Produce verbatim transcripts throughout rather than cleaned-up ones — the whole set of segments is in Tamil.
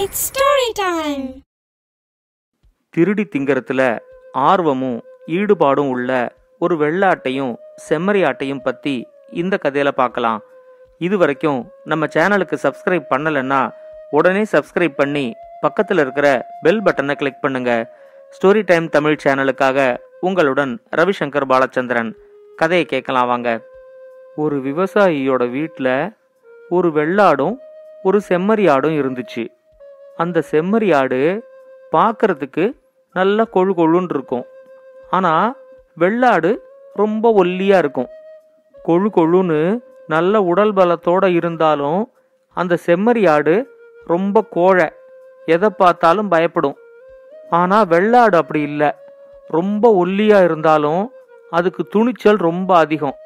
It's story time. திருடி திங்கறதுல ஆர்வமும் ஈடுபாடும் உள்ள ஒரு வெள்ளாட்டையும் செம்மறி ஆட்டையும் பற்றி இந்த கதையில பார்க்கலாம். இது வரைக்கும் நம்ம சேனலுக்கு சப்ஸ்கிரைப் பண்ணலைன்னா உடனே சப்ஸ்கிரைப் பண்ணி பக்கத்தில் இருக்கிற பெல் பட்டனை கிளிக் பண்ணுங்க. ஸ்டோரி டைம் தமிழ் சேனலுக்காக உங்களுடன் ரவிசங்கர் பாலச்சந்திரன். கதையை கேட்கலாம் வாங்க. ஒரு விவசாயியோட வீட்டில் ஒரு வெள்ளாடும் ஒரு செம்மறி ஆடும் இருந்துச்சு. அந்த செம்மறி ஆடு பார்க்கறதுக்கு நல்லா கொழு கொழுன்னு இருக்கும். ஆனால் வெள்ளாடு ரொம்ப ஒல்லியாக இருக்கும். கொழு கொழுன்னு நல்ல உடல் பலத்தோடு இருந்தாலும் அந்த செம்மறி ஆடு ரொம்ப கோழை, எதை பார்த்தாலும் பயப்படும். ஆனால் வெள்ளாடு அப்படி இல்லை. ரொம்ப ஒல்லியாக இருந்தாலும் அதுக்கு துணிச்சல் ரொம்ப அதிகம்.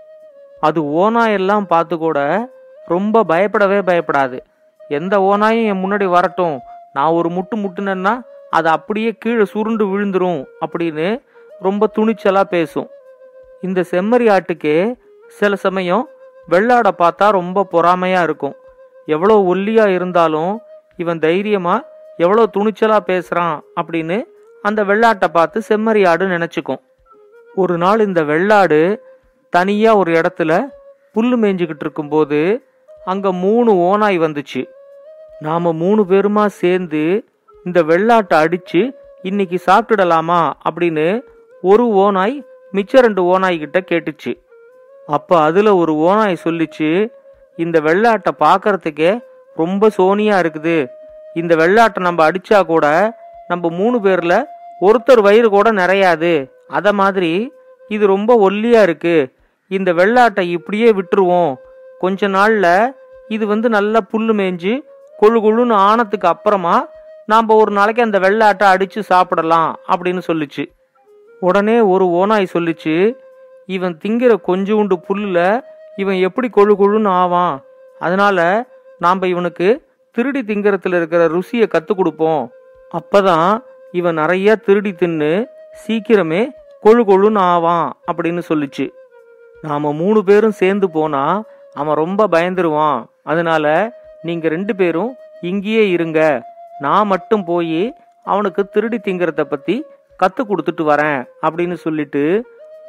அது ஓனாயெல்லாம் பார்த்து கூட ரொம்ப பயப்படவே பயப்படாது. எந்த ஓனாயும் என் முன்னாடி வரட்டும், நான் ஒரு முட்டு முட்டுனேன்னா அது அப்படியே கீழே சுருண்டு விழுந்துரும் அப்படின்னு ரொம்ப துணிச்சலாக பேசும். இந்த செம்மறி ஆட்டுக்கு சில சமயம் வெள்ளாடை பார்த்தா ரொம்ப பொறாமையாக இருக்கும். எவ்வளோ ஒல்லியாக இருந்தாலும் இவன் தைரியமாக எவ்வளோ துணிச்சலாக பேசுகிறான் அப்படின்னு அந்த வெள்ளாட்டை பார்த்து செம்மறி ஆடு நினச்சிக்கும். ஒரு நாள் இந்த வெள்ளாடு தனியாக ஒரு இடத்துல புல் மேய்ஞ்சிக்கிட்டு இருக்கும்போது அங்கே மூணு ஓனாய் வந்துச்சு. நாம் மூணு பேருமா சேர்ந்து இந்த வெள்ளாட்டை அடித்து இன்னைக்கு சாப்பிட்டுடலாமா அப்படின்னு ஒரு ஓனாய் மிச்ச ரெண்டு ஓனாய்கிட்ட கேட்டுச்சு. அப்போ அதில் ஒரு ஓனாய் சொல்லிச்சு, இந்த வெள்ளாட்டை பார்க்கறதுக்கே ரொம்ப சோனியாக இருக்குது. இந்த வெள்ளாட்டை நம்ம அடித்தா கூட நம்ம மூணு பேரில் ஒருத்தர் வயிறு கூட நிறையாது. அதை மாதிரி இது ரொம்ப ஒல்லியாக இருக்குது. இந்த வெள்ளாட்டை இப்படியே விட்டுருவோம். கொஞ்ச நாளில் இது வந்து நல்லா புல் மேய்ஞ்சு கொழு கொழுன்னு ஆனதுக்கு அப்புறமா நாம் ஒரு நாளைக்கு அந்த வெள்ளாட்டை அடித்து சாப்பிடலாம் அப்படின்னு சொல்லிச்சு. உடனே ஒரு ஓனாய் சொல்லிச்சு, இவன் திங்கிற கொஞ்சோண்டு புல்லில் இவன் எப்படி கொழு கொழுன்னு ஆவான், அதனால் நாம் இவனுக்கு திருடி திங்கிறதுல இருக்கிற ருசியை கற்றுக் கொடுப்போம். அப்போதான் இவன் நிறைய திருடி தின்னு சீக்கிரமே கொழு கொழுன்னு ஆவான் அப்படின்னு சொல்லிச்சு. நாம் மூணு பேரும் சேர்ந்து போனால் அவன் ரொம்ப பயந்துருவான். அதனால் நீங்கள் ரெண்டு பேரும் இங்கேயே இருங்க, நான் மட்டும் போய் அவனுக்கு திருடி திங்கிறத பற்றி கற்றுக் கொடுத்துட்டு வரேன் அப்படின்னு சொல்லிட்டு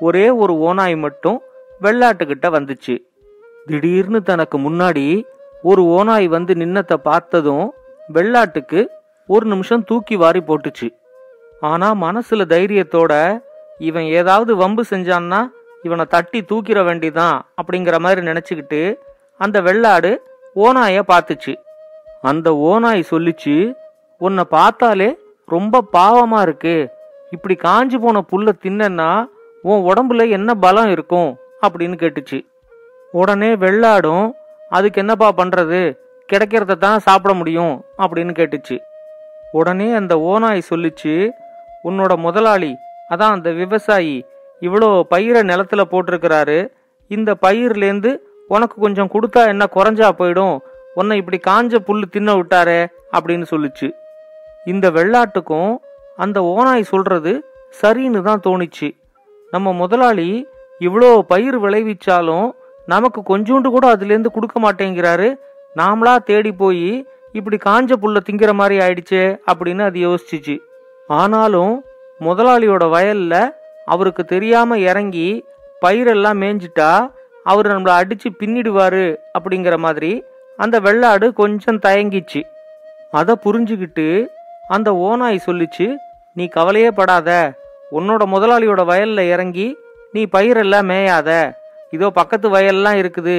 ஒரே ஒரு ஓனாய் மட்டும் வெள்ளாட்டுக்கிட்ட வந்துச்சு. திடீர்னு தனக்கு முன்னாடி ஒரு ஓனாய் வந்து நின்னத்தை பார்த்ததும் வெள்ளாட்டுக்கு ஒரு நிமிஷம் தூக்கி வாரி போட்டுச்சு. ஆனால் மனசில் தைரியத்தோட இவன் ஏதாவது வம்பு செஞ்சான்னா இவனை தட்டி தூக்கிட வேண்டிதான் அப்படிங்கிற மாதிரி நினச்சிக்கிட்டு அந்த வெள்ளாடு ஓனாயை பார்த்துச்சு. அந்த ஓனாய் சொல்லிச்சு, உன்னை பார்த்தாலே ரொம்ப பாவமாக இருக்கு. இப்படி காஞ்சி போன புல்லை தின்னா உன் உடம்புல என்ன பலம் இருக்கும் அப்படின்னு கேட்டுச்சு. உடனே வெள்ளாடும், அதுக்கு என்னப்பா பண்ணுறது, கிடைக்கிறத தான் சாப்பிட முடியும் அப்படின்னு கேட்டுச்சு. உடனே அந்த ஓனாய் சொல்லிச்சு, உன்னோட முதலாளி, அதான் அந்த விவசாயி, இவ்வளோ பயிரை நிலத்தில் போட்டிருக்கிறாரு. இந்த பயிர்லேருந்து உனக்கு கொஞ்சம் கொடுத்தா என்ன குறைஞ்சா போயிடும், உன்னை இப்படி காஞ்ச புல் தின்ன விட்டாரே அப்படின்னு சொல்லிச்சு. இந்த வெள்ளாட்டுக்கும் அந்த ஓனாய் சொல்கிறது சரின்னு தான் தோணிச்சு. நம்ம முதலாளி இவ்வளோ பயிர் விளைவிச்சாலும் நமக்கு கொஞ்சோண்டு கூட அதுலேருந்து கொடுக்க மாட்டேங்கிறாரு. நாமளா தேடி போய் இப்படி காஞ்ச புல்லை திங்கிற மாதிரி ஆயிடுச்சே அப்படின்னு அது யோசிச்சிச்சு. ஆனாலும் முதலாளியோட வயலில் அவருக்கு தெரியாமல் இறங்கி பயிரெல்லாம் மேய்ஞ்சிட்டா அவர் நம்மளை அடித்து பின்னிடுவார் அப்படிங்கிற மாதிரி அந்த வெள்ளாடு கொஞ்சம் தயங்கிச்சு. அதை புரிஞ்சுக்கிட்டு அந்த ஓனாய் சொல்லிச்சு, நீ கவலையே படாத, உன்னோட முதலாளியோட வயலில் இறங்கி நீ பயிரெல்லாம் மேயாத, இதோ பக்கத்து வயல்லாம் இருக்குது,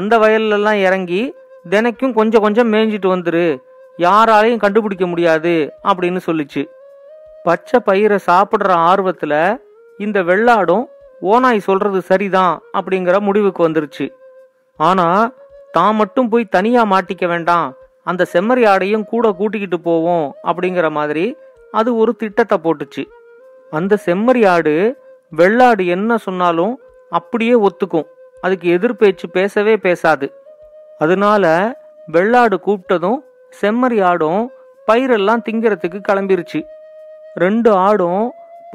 அந்த வயல்லலாம் இறங்கி தினைக்கும் கொஞ்சம் கொஞ்சம் மேய்ஞ்சிட்டு வந்துரு, யாராலையும் கண்டுபிடிக்க முடியாது அப்படின்னு சொல்லிச்சு. பச்சை பயிரை சாப்பிட்ற ஆர்வத்தில் இந்த வெள்ளாடும் ஓனாய் சொல்கிறது சரிதான் அப்படிங்கிற முடிவுக்கு வந்துருச்சு. ஆனால் தான் மட்டும் போய் தனியாக மாட்டிக்க வேண்டாம், அந்த செம்மறி ஆடையும் கூட கூட்டிக்கிட்டு போவோம் அப்படிங்கிற மாதிரி அது ஒரு திட்டத்தை போட்டுச்சு. அந்த செம்மறி ஆடு வெள்ளாடு என்ன சொன்னாலும் அப்படியே ஒத்துக்கும், அதுக்கு எதிர்பேச்சு பேசவே பேசாது. அதனால வெள்ளாடு கூப்பிட்டதும் செம்மறி ஆடும் பயிரெல்லாம் திங்கிறதுக்கு கிளம்பிருச்சு. ரெண்டு ஆடும்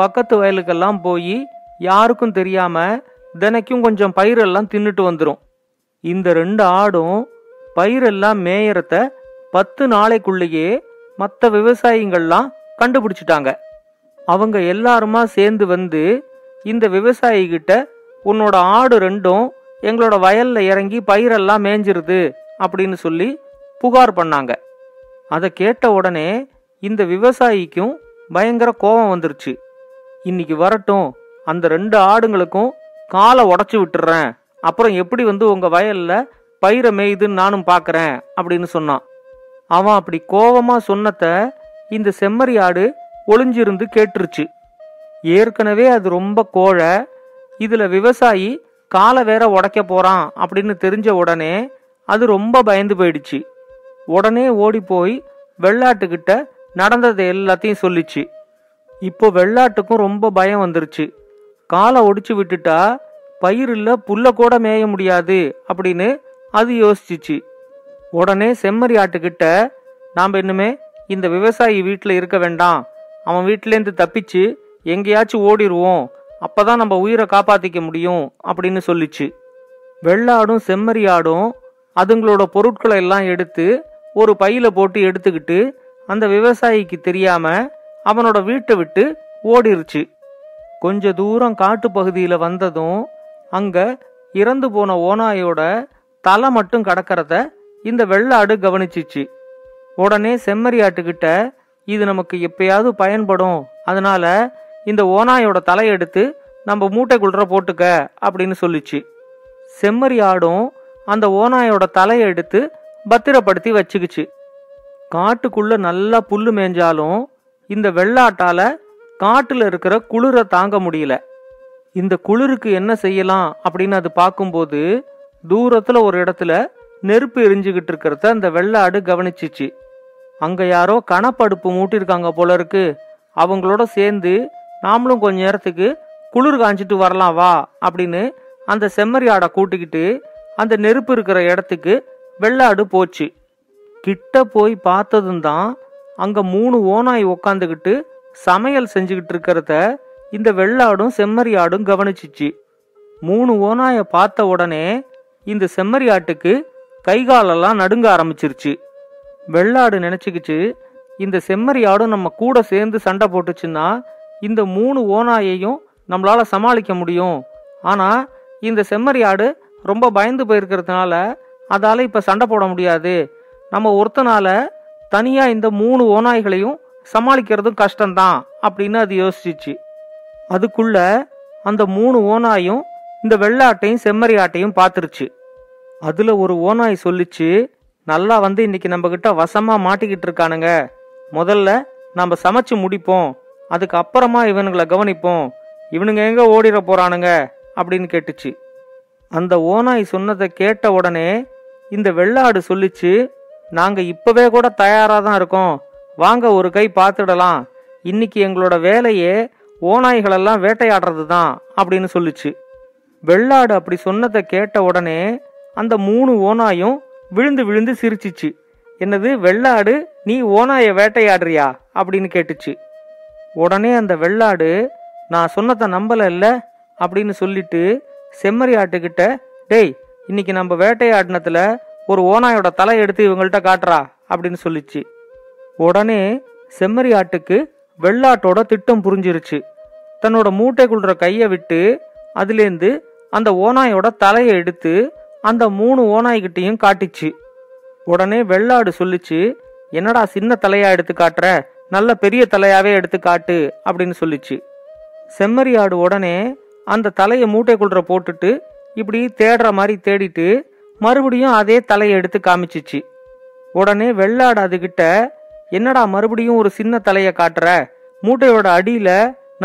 பக்கத்து வயலுக்கெல்லாம் போய் யாருக்கும் தெரியாமல் தினைக்கும் கொஞ்சம் பயிரெல்லாம் தின்னுட்டு வந்துடும். இந்த ரெண்டு ஆடும் பயிரெல்லாம் மேயறத பத்து நாளைக்குள்ளேயே மற்ற விவசாயிங்கள்லாம் கண்டுபிடிச்சிட்டாங்க. அவங்க எல்லாருமா சேர்ந்து வந்து இந்த விவசாயிகிட்ட உன்னோட ஆடு ரெண்டும் எங்களோட வயலில் இறங்கி பயிரெல்லாம் மேய்ஞ்சிருது அப்படின்னு சொல்லி புகார் பண்ணாங்க. அதை கேட்ட உடனே இந்த விவசாயிக்கும் பயங்கர கோபம் வந்துருச்சு. இன்னைக்கு வரட்டும், அந்த ரெண்டு ஆடுங்களுக்கும் காலை உடச்சி விட்டுறேன், அப்புறம் எப்படி வந்து உங்கள் வயலில் பயிரை மேய்துன்னு நானும் பார்க்குறேன் அப்படின்னு சொன்னான். அவன் அப்படி கோபமாக சொன்னதை இந்த செம்மறி ஆடு ஒளிஞ்சிருந்து கேட்டுருச்சு. ஏற்கனவே அது ரொம்ப கோழை, இதில் விவசாயி காலை வேற உடைக்க போகிறான் அப்படின்னு தெரிஞ்ச உடனே அது ரொம்ப பயந்து போயிடுச்சு. உடனே ஓடி போய் வெள்ளாட்டுக்கிட்ட நடந்ததை எல்லாத்தையும் சொல்லிச்சு. இப்போ வெள்ளாட்டுக்கும் ரொம்ப பயம் வந்துருச்சு. காலை ஒடிச்சு விட்டுட்டா பயிரில் புல்ல கூட மேய முடியாது அப்படின்னு அது யோசிச்சிச்சு. உடனே செம்மறி ஆட்டுக்கிட்ட, நாம் இன்னுமே இந்த விவசாயி வீட்டில் இருக்க வேண்டாம், அவன் வீட்டிலேருந்து தப்பிச்சு எங்கேயாச்சும் ஓடிடுவோம், அப்போ தான் நம்ம உயிரை காப்பாற்றிக்க முடியும் அப்படின்னு சொல்லிச்சு. வெள்ளாடும் செம்மறி ஆடும் அதுங்களோட பொருட்களை எல்லாம் எடுத்து ஒரு பையில போட்டு எடுத்துக்கிட்டு அந்த விவசாயிக்கு தெரியாமல் அவனோட வீட்டை விட்டு ஓடிருச்சு. கொஞ்ச தூரம் காட்டு பகுதியில் வந்ததும் அங்கே இறந்து போன ஓநாயோட தலை மட்டும் கடக்கிறத இந்த வெள்ளாடு கவனிச்சிச்சு. உடனே செம்மறி ஆட்டுக்கிட்ட, இது நமக்கு எப்பயாவது பயன்படும், அதனால இந்த ஓநாயோட தலையெடுத்து நம்ம மூட்டைக்குள்ள போட்டுக்க அப்படின்னு சொல்லிச்சு. செம்மறி ஆடும் அந்த ஓநாயோட தலையெடுத்து பத்திரப்படுத்தி வச்சுக்கிச்சு. காட்டுக்குள்ளே நல்லா புல்லு மேய்ஞ்சாலும் இந்த வெள்ளாட்டால் காட்டில் இருக்கிற குளிரை தாங்க முடியல. இந்த குளிருக்கு என்ன செய்யலாம் அப்படின்னு அது பார்க்கும்போது தூரத்தில் ஒரு இடத்துல நெருப்பு எரிஞ்சுக்கிட்டு இருக்கிறத அந்த வெள்ளாடு கவனிச்சிச்சு. அங்கே யாரோ கணப்படுப்பு மூட்டிருக்காங்க போல இருக்கு, அவங்களோட சேர்ந்து நாமளும் கொஞ்ச நேரத்துக்கு குளிர் காஞ்சிட்டு வரலாம் வா அப்படின்னு அந்த செம்மறி ஆடை கூட்டிக்கிட்டு அந்த நெருப்பு இருக்கிற இடத்துக்கு வெள்ளாடு போச்சு. கிட்ட போய் பார்த்ததும் தான் அங்கே மூணு ஓநாய் உக்காந்துக்கிட்டு சமையல் செஞ்சுக்கிட்டு இருக்கிறத இந்த வெள்ளாடும் செம்மறி ஆடும் கவனிச்சிச்சு. மூணு ஓநாயை பார்த்த உடனே இந்த செம்மறி ஆட்டுக்கு கைகாலெல்லாம் நடுங்க ஆரம்பிச்சிருச்சு. வெள்ளாடு நினச்சிக்கிச்சு, இந்த செம்மறி ஆடும் நம்ம கூட சேர்ந்து சண்டை போட்டுச்சுன்னா இந்த மூணு ஓநாயையும் நம்மளால் சமாளிக்க முடியும், ஆனால் இந்த செம்மறி ஆடு ரொம்ப பயந்து போயிருக்கிறதுனால அதால் இப்போ சண்டை போட முடியாது, நம்ம ஒருத்தனால் தனியாக இந்த மூணு ஓநாய்களையும் சமாளிக்கிறதும் கஷ்டம்தான் அப்படின்னு அது யோசிச்சிச்சு. அதுக்குள்ள அந்த மூணு ஓநாயும் இந்த வெள்ளாட்டையும் செம்மறி ஆட்டையும் பார்த்துருச்சு. அதில் ஒரு ஓநாய் சொல்லிச்சு, நல்லா வந்து இன்னைக்கு நம்மக்கிட்ட வசமாக மாட்டிக்கிட்டு இருக்கானுங்க, முதல்ல நம்ம சமைச்சு முடிப்போம், அதுக்கு அப்புறமா இவனுங்களை கவனிப்போம், இவனுங்க எங்கே ஓடிட போகிறானுங்க அப்படின்னு கேட்டுச்சு. அந்த ஓநாய் சொன்னதை கேட்ட உடனே இந்த வெள்ளாடு சொல்லிச்சு, நாங்கள் இப்போவே கூட தயாராக தான் இருக்கோம், வாங்க ஒரு கை பார்த்துடலாம், இன்னைக்கு எங்களோட வேலையே ஓநாய்களெல்லாம் வேட்டையாடுறது தான் அப்படின்னு சொல்லிச்சு. வெள்ளாடு அப்படி சொன்னதை கேட்ட உடனே அந்த மூணு ஓநாயும் விழுந்து விழுந்து சிரிச்சிச்சு. என்னது வெள்ளாடு, நீ ஓநாயை வேட்டையாடுறியா அப்படின்னு கேட்டுச்சு. உடனே அந்த வெள்ளாடு, நான் சொன்னதை நம்பலை இல்லை அப்படின்னு சொல்லிட்டு செம்மறி ஆட்டுக்கிட்ட, டேய் இன்னைக்கு நம்ம வேட்டையாடினத்தில் ஒரு ஓநாயோட தலை எடுத்து இவங்கள்ட்ட காட்டுறா அப்படின்னு சொல்லிச்சு. உடனே செம்மறி ஆட்டுக்கு வெள்ளாட்டோட திட்டம் புரிஞ்சிருச்சு. தன்னோட மூட்டைக்குள்ற கையை விட்டு அதுலேருந்து அந்த ஓநாயோட தலையை எடுத்து அந்த மூணு ஓநாய்கிட்டையும் காட்டிச்சு. உடனே வெள்ளாடு சொல்லிச்சு, என்னடா சின்ன தலையாக எடுத்து காட்டுற, நல்ல பெரிய தலையாகவே எடுத்து காட்டு அப்படின்னு சொல்லிச்சு. செம்மறி ஆடு உடனே அந்த தலையை மூட்டைக்குள்ள போட்டுட்டு இப்படி தேடுற மாதிரி தேடிட்டு மறுபடியும் அதே தலையை எடுத்து காமிச்சிச்சு. உடனே வெள்ளாடு அதுகிட்ட, என்னடா மறுபடியும் ஒரு சின்ன தலையை காட்டுற, மூட்டையோட அடியில்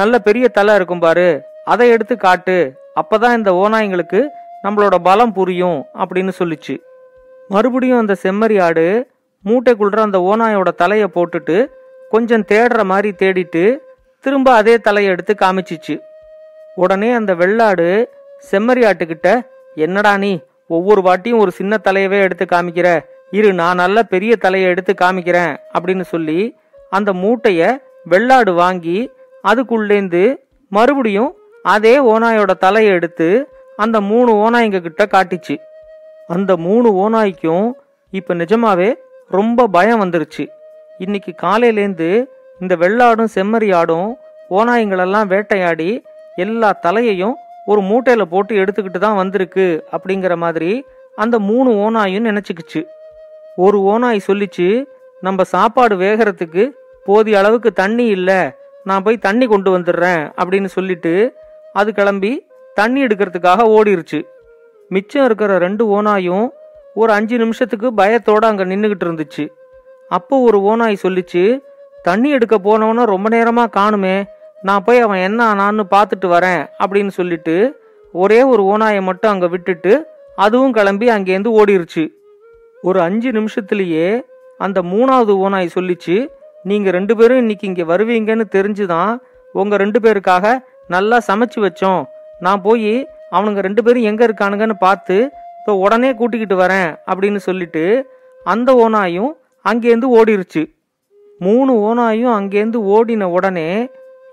நல்ல பெரிய தலை இருக்கும் பாரு, அதை எடுத்து காட்டு, அப்போ தான் இந்த ஓநாய்ங்களுக்கு நம்மளோட பலம் புரியும் அப்படின்னு சொல்லிச்சு. மறுபடியும் அந்த செம்மறி ஆடு மூட்டைக்குள்ள அந்த ஓநாயோட தலையை போட்டுட்டு கொஞ்சம் தேடுற மாதிரி தேடிட்டு திரும்ப அதே தலையை எடுத்து காமிச்சிச்சு. உடனே அந்த வெள்ளாடு செம்மறி ஆட்டுக்கிட்ட, என்னடா நீ ஒவ்வொரு வாட்டியும் ஒரு சின்ன தலையவே எடுத்து காமிக்கிற, இரு நான் நல்ல பெரிய தலையை எடுத்து காமிக்கிறேன் அப்படின்னு சொல்லி அந்த மூட்டையை வெள்ளாடு வாங்கி அதுக்குள்ளேந்து மறுபடியும் அதே ஓநாயோட தலையை எடுத்து அந்த மூணு ஓநாய்ங்க கிட்ட காட்டிச்சு. அந்த மூணு ஓநாய்க்கும் இப்போ நிஜமாவே ரொம்ப பயம் வந்துருச்சு. இன்னைக்கு காலையிலேருந்து இந்த வெள்ளாடும் செம்மறி ஆடும் ஓநாயங்களெல்லாம் வேட்டையாடி எல்லா தலையையும் ஒரு மூட்டையில் போட்டு எடுத்துக்கிட்டு தான் வந்திருக்கு அப்படிங்கிற மாதிரி அந்த மூணு ஓநாயும் நினச்சிக்கிச்சு. ஒரு ஓநாய் சொல்லிச்சு, நம்ம சாப்பாடு வேகிறதுக்கு போதிய அளவுக்கு தண்ணி இல்லை, நான் போய் தண்ணி கொண்டு வந்துடுறேன் அப்படின்னு சொல்லிட்டு அது கிளம்பி தண்ணி எடுக்கிறதுக்காக ஓடிருச்சு. மிச்சம் இருக்கிற ரெண்டு ஓநாயும் ஒரு அஞ்சு நிமிஷத்துக்கு பயத்தோடு அங்கே நின்றுக்கிட்டு இருந்துச்சு. அப்போ ஒரு ஓநாய் சொல்லிச்சு, தண்ணி எடுக்க போனவன ரொம்ப நேரமாக காணுமே, நான் போய் அவன் என்ன ஆனான்னு பார்த்துட்டு வரேன் அப்படின்னு சொல்லிட்டு ஒரே ஒரு ஓநாயை மட்டும் அங்கே விட்டுட்டு அதுவும் கிளம்பி அங்கேருந்து ஓடிருச்சு. ஒரு அஞ்சு நிமிஷத்துலேயே அந்த மூணாவது ஓநாய் சொல்லிச்சு, நீங்கள் ரெண்டு பேரும் இன்னைக்கு இங்கே வருவீங்கன்னு தெரிஞ்சுதான் உங்கள் ரெண்டு பேருக்காக நல்லா சமைச்சு வச்சோம், நான் போய் அவனுங்க ரெண்டு பேரும் எங்கே இருக்கானுங்கன்னு பார்த்து இப்போ உடனே கூட்டிக்கிட்டு வரேன் அப்படின்னு சொல்லிட்டு அந்த ஓநாயும் அங்கேருந்து ஓடிருச்சு. மூணு ஓநாயும் அங்கேருந்து ஓடின உடனே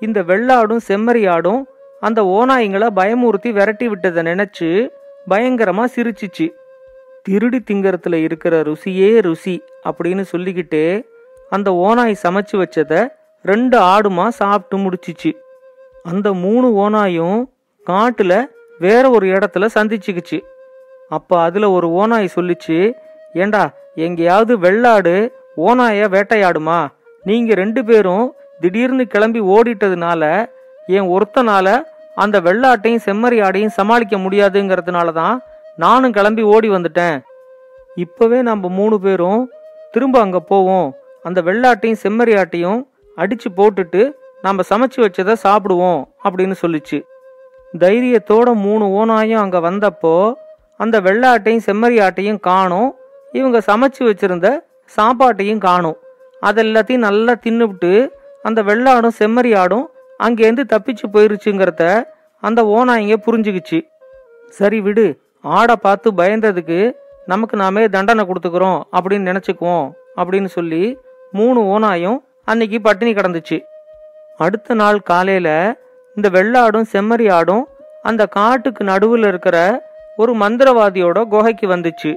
இந்த வெள்ளாடும் செம்மறி ஆடும் அந்த ஓநாய்களை பயமுறுத்தி விரட்டி விட்டதை நினச்சி பயங்கரமாக சிரிச்சிச்சு. திருடி திங்கறதுல இருக்கிற ருசியே ருசி அப்படின்னு சொல்லிக்கிட்டு அந்த ஓநாய் சமைச்சு வச்சதை ரெண்டு ஆடுமா சாப்பிட்டு முடிச்சிச்சு. அந்த மூணு ஓநாயும் காட்டில் வேற ஒரு இடத்துல சந்திச்சுக்குச்சு. அப்போ அதில் ஒரு ஓநாய் சொல்லிச்சு, ஏண்டா எங்கேயாவது வெள்ளாடு ஓநாயை வேட்டையாடுமா? நீங்கள் ரெண்டு பேரும் திடீர்னு கிளம்பி ஓடிட்டதுனால என் ஒருத்தனால அந்த வெள்ளாட்டையும் செம்மறி ஆடையும் சமாளிக்க முடியாதுங்கிறதுனால தான் நானும் கிளம்பி ஓடி வந்துட்டேன். இப்போவே நம்ம மூணு பேரும் திரும்ப அங்கே போவோம், அந்த வெள்ளாட்டையும் செம்மறி ஆட்டையும் அடித்து போட்டுட்டு நம்ம சமைச்சு வச்சதை சாப்பிடுவோம் அப்படின்னு சொல்லிச்சு. தைரியத்தோட மூணு ஓநாயும் அங்கே வந்தப்போ அந்த வெள்ளாட்டையும் செம்மறி ஆட்டையும் காணும், இவங்க சமைச்சு வச்சுருந்த சாப்பாட்டையும் காணும். அதெல்லாத்தையும் நல்லா தின்னுவிட்டு அந்த வெள்ளாடும் செம்மறி ஆடும் அங்கேருந்து தப்பிச்சு போயிருச்சுங்கிறத அந்த ஓநாய்ங்க புரிஞ்சுக்கிச்சு. சரி விடு, ஆடை பார்த்து பயந்ததுக்கு நமக்கு நாமே தண்டனை கொடுத்துக்கிறோம் அப்படின்னு நினச்சிக்குவோம் அப்படின்னு சொல்லி மூணு ஓநாயும் அன்னைக்கு பட்டினி கிடந்துச்சு. அடுத்த நாள் காலையில் இந்த வெள்ளாடும் செம்மறி ஆடும் அந்த காட்டுக்கு நடுவில் இருக்கிற ஒரு மந்திரவாதியோட குகைக்கு வந்துச்சு.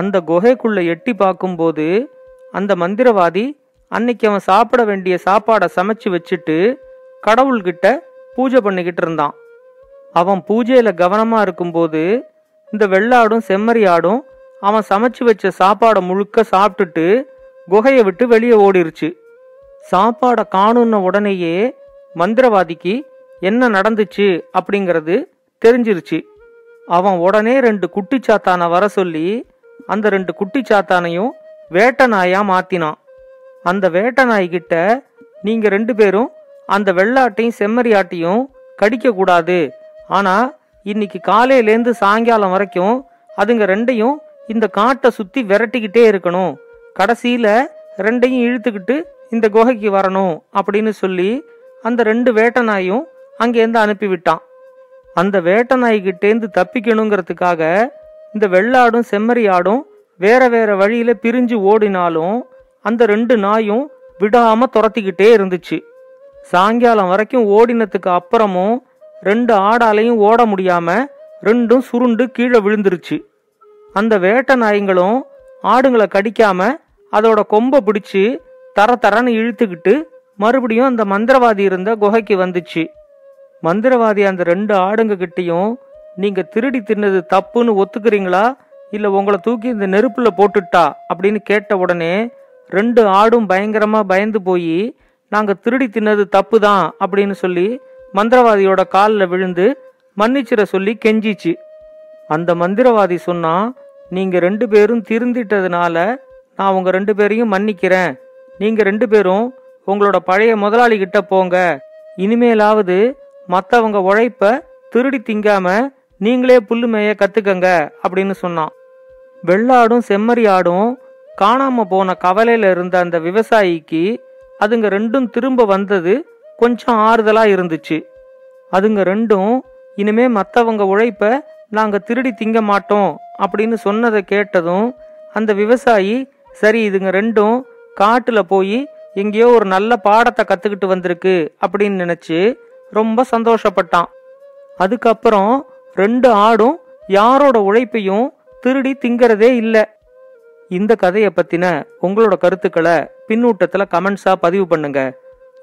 அந்த குகைக்குள்ளே எட்டி பார்க்கும்போது அந்த மந்திரவாதி அன்னைக்கு அவன் சாப்பிட வேண்டிய சாப்பாடை சமைச்சு வச்சுட்டு கடவுள்கிட்ட பூஜை பண்ணிக்கிட்டு இருந்தான். அவன் பூஜையில் கவனமாக இருக்கும்போது இந்த வெள்ளாடும் செம்மறி ஆடும் அவன் சமைச்சு வச்ச சாப்பாடை முழுக்க சாப்பிட்டுட்டு குகையை விட்டு வெளியே ஓடிருச்சு. சாப்பாடை காணுன்ன உடனேயே மந்திரவாதிக்கு என்ன நடந்துச்சு அப்படிங்கிறது தெரிஞ்சிருச்சு. அவன் உடனே ரெண்டு குட்டிச்சாத்தானை வர சொல்லி அந்த ரெண்டு குட்டிச்சாத்தானையும் வேட்டை நாயாக மாற்றினான். அந்த வேட்டை நாய்கிட்ட, நீங்கள் ரெண்டு பேரும் அந்த வெள்ளாட்டையும் செம்மறி ஆட்டையும் கடிக்கக்கூடாது, ஆனால் இன்னைக்கு காலையிலேருந்து சாயங்காலம் வரைக்கும் அதுங்க ரெண்டையும் இந்த காட்டை சுற்றி விரட்டிக்கிட்டே இருக்கணும், கடைசியில் ரெண்டையும் இழுத்துக்கிட்டு இந்த குகைக்கு வரணும் அப்படின்னு சொல்லி அந்த ரெண்டு வேட்டை நாயும் அங்கேருந்து அனுப்பிவிட்டான். அந்த வேட்டை நாய்கிட்டேருந்து தப்பிக்கணுங்கிறதுக்காக இந்த வெள்ளாடும் செம்மறி ஆடும் வேற வேற வழியில் பிரிஞ்சு ஓடினாலும் அந்த ரெண்டு நாயும் விடாமல் துரத்திக்கிட்டே இருந்துச்சு. சாயங்காலம் வரைக்கும் ஓடினதுக்கு அப்புறமும் ரெண்டு ஆடாலையும் ஓட முடியாமல் ரெண்டும் சுருண்டு கீழே விழுந்துருச்சு. அந்த வேட்டை நாய்களும் ஆடுங்களை கடிக்காம அதோட கொம்பை பிடிச்சி தர தரன்னு இழுத்துக்கிட்டு மறுபடியும் அந்த மந்திரவாதி இருந்த குகைக்கு வந்துச்சு. மந்திரவாதி அந்த ரெண்டு ஆடுங்க கிட்டேயும், நீங்கள் திருடி தின்னது தப்புன்னு ஒத்துக்கிறீங்களா, இல்லை உங்களை தூக்கி இந்த நெருப்பில் போட்டுட்டா அப்படின்னு கேட்ட உடனே ரெண்டு ஆடும் பயங்கரமாக பயந்து போய், நாங்கள் திருடி தின்னது தப்பு தான் அப்படின்னு சொல்லி மந்திரவாதியோட காலில் விழுந்து மன்னிச்சிர சொல்லி கெஞ்சிச்சு. அந்த மந்திரவாதி சொன்னா, நீங்கள் ரெண்டு பேரும் திருந்திட்டதுனால நான் உங்கள் ரெண்டு பேரையும் மன்னிக்கிறேன், நீங்கள் ரெண்டு பேரும் உங்களோட பழைய முதலாளிகிட்ட போங்க, இனிமேலாவது மற்றவங்க உழைப்ப திருடி திங்காம நீங்களே புல்லு மேய கற்றுக்கங்க அப்படின்னு சொன்னான். வெள்ளாடும் செம்மறி ஆடும் காணாமல் போன கவலையில் இருந்த அந்த விவசாயிக்கு அதுங்க ரெண்டும் திரும்ப வந்தது கொஞ்சம் ஆறுதலாக இருந்துச்சு. அதுங்க ரெண்டும் இனிமே மற்றவங்க உழைப்ப நாங்கள் திருடி திங்க மாட்டோம் அப்படின்னு சொன்னதை கேட்டதும் அந்த விவசாயி, சரி இதுங்க ரெண்டும் காட்டில் போய் எங்கேயோ ஒரு நல்ல பாடத்தை கற்றுக்கிட்டு வந்திருக்கு அப்படின்னு நினச்சி ரொம்ப சந்தோஷப்பட்டான். அதுக்கப்புறம் ரெண்டு ஆடும் யாரோட உழைப்பையும் திருடி திங்கிறதே இல்லை. இந்த கதையை பற்றின உங்களோட கருத்துக்களை பின்னூட்டத்தில் கமெண்ட்ஸாக பதிவு பண்ணுங்க.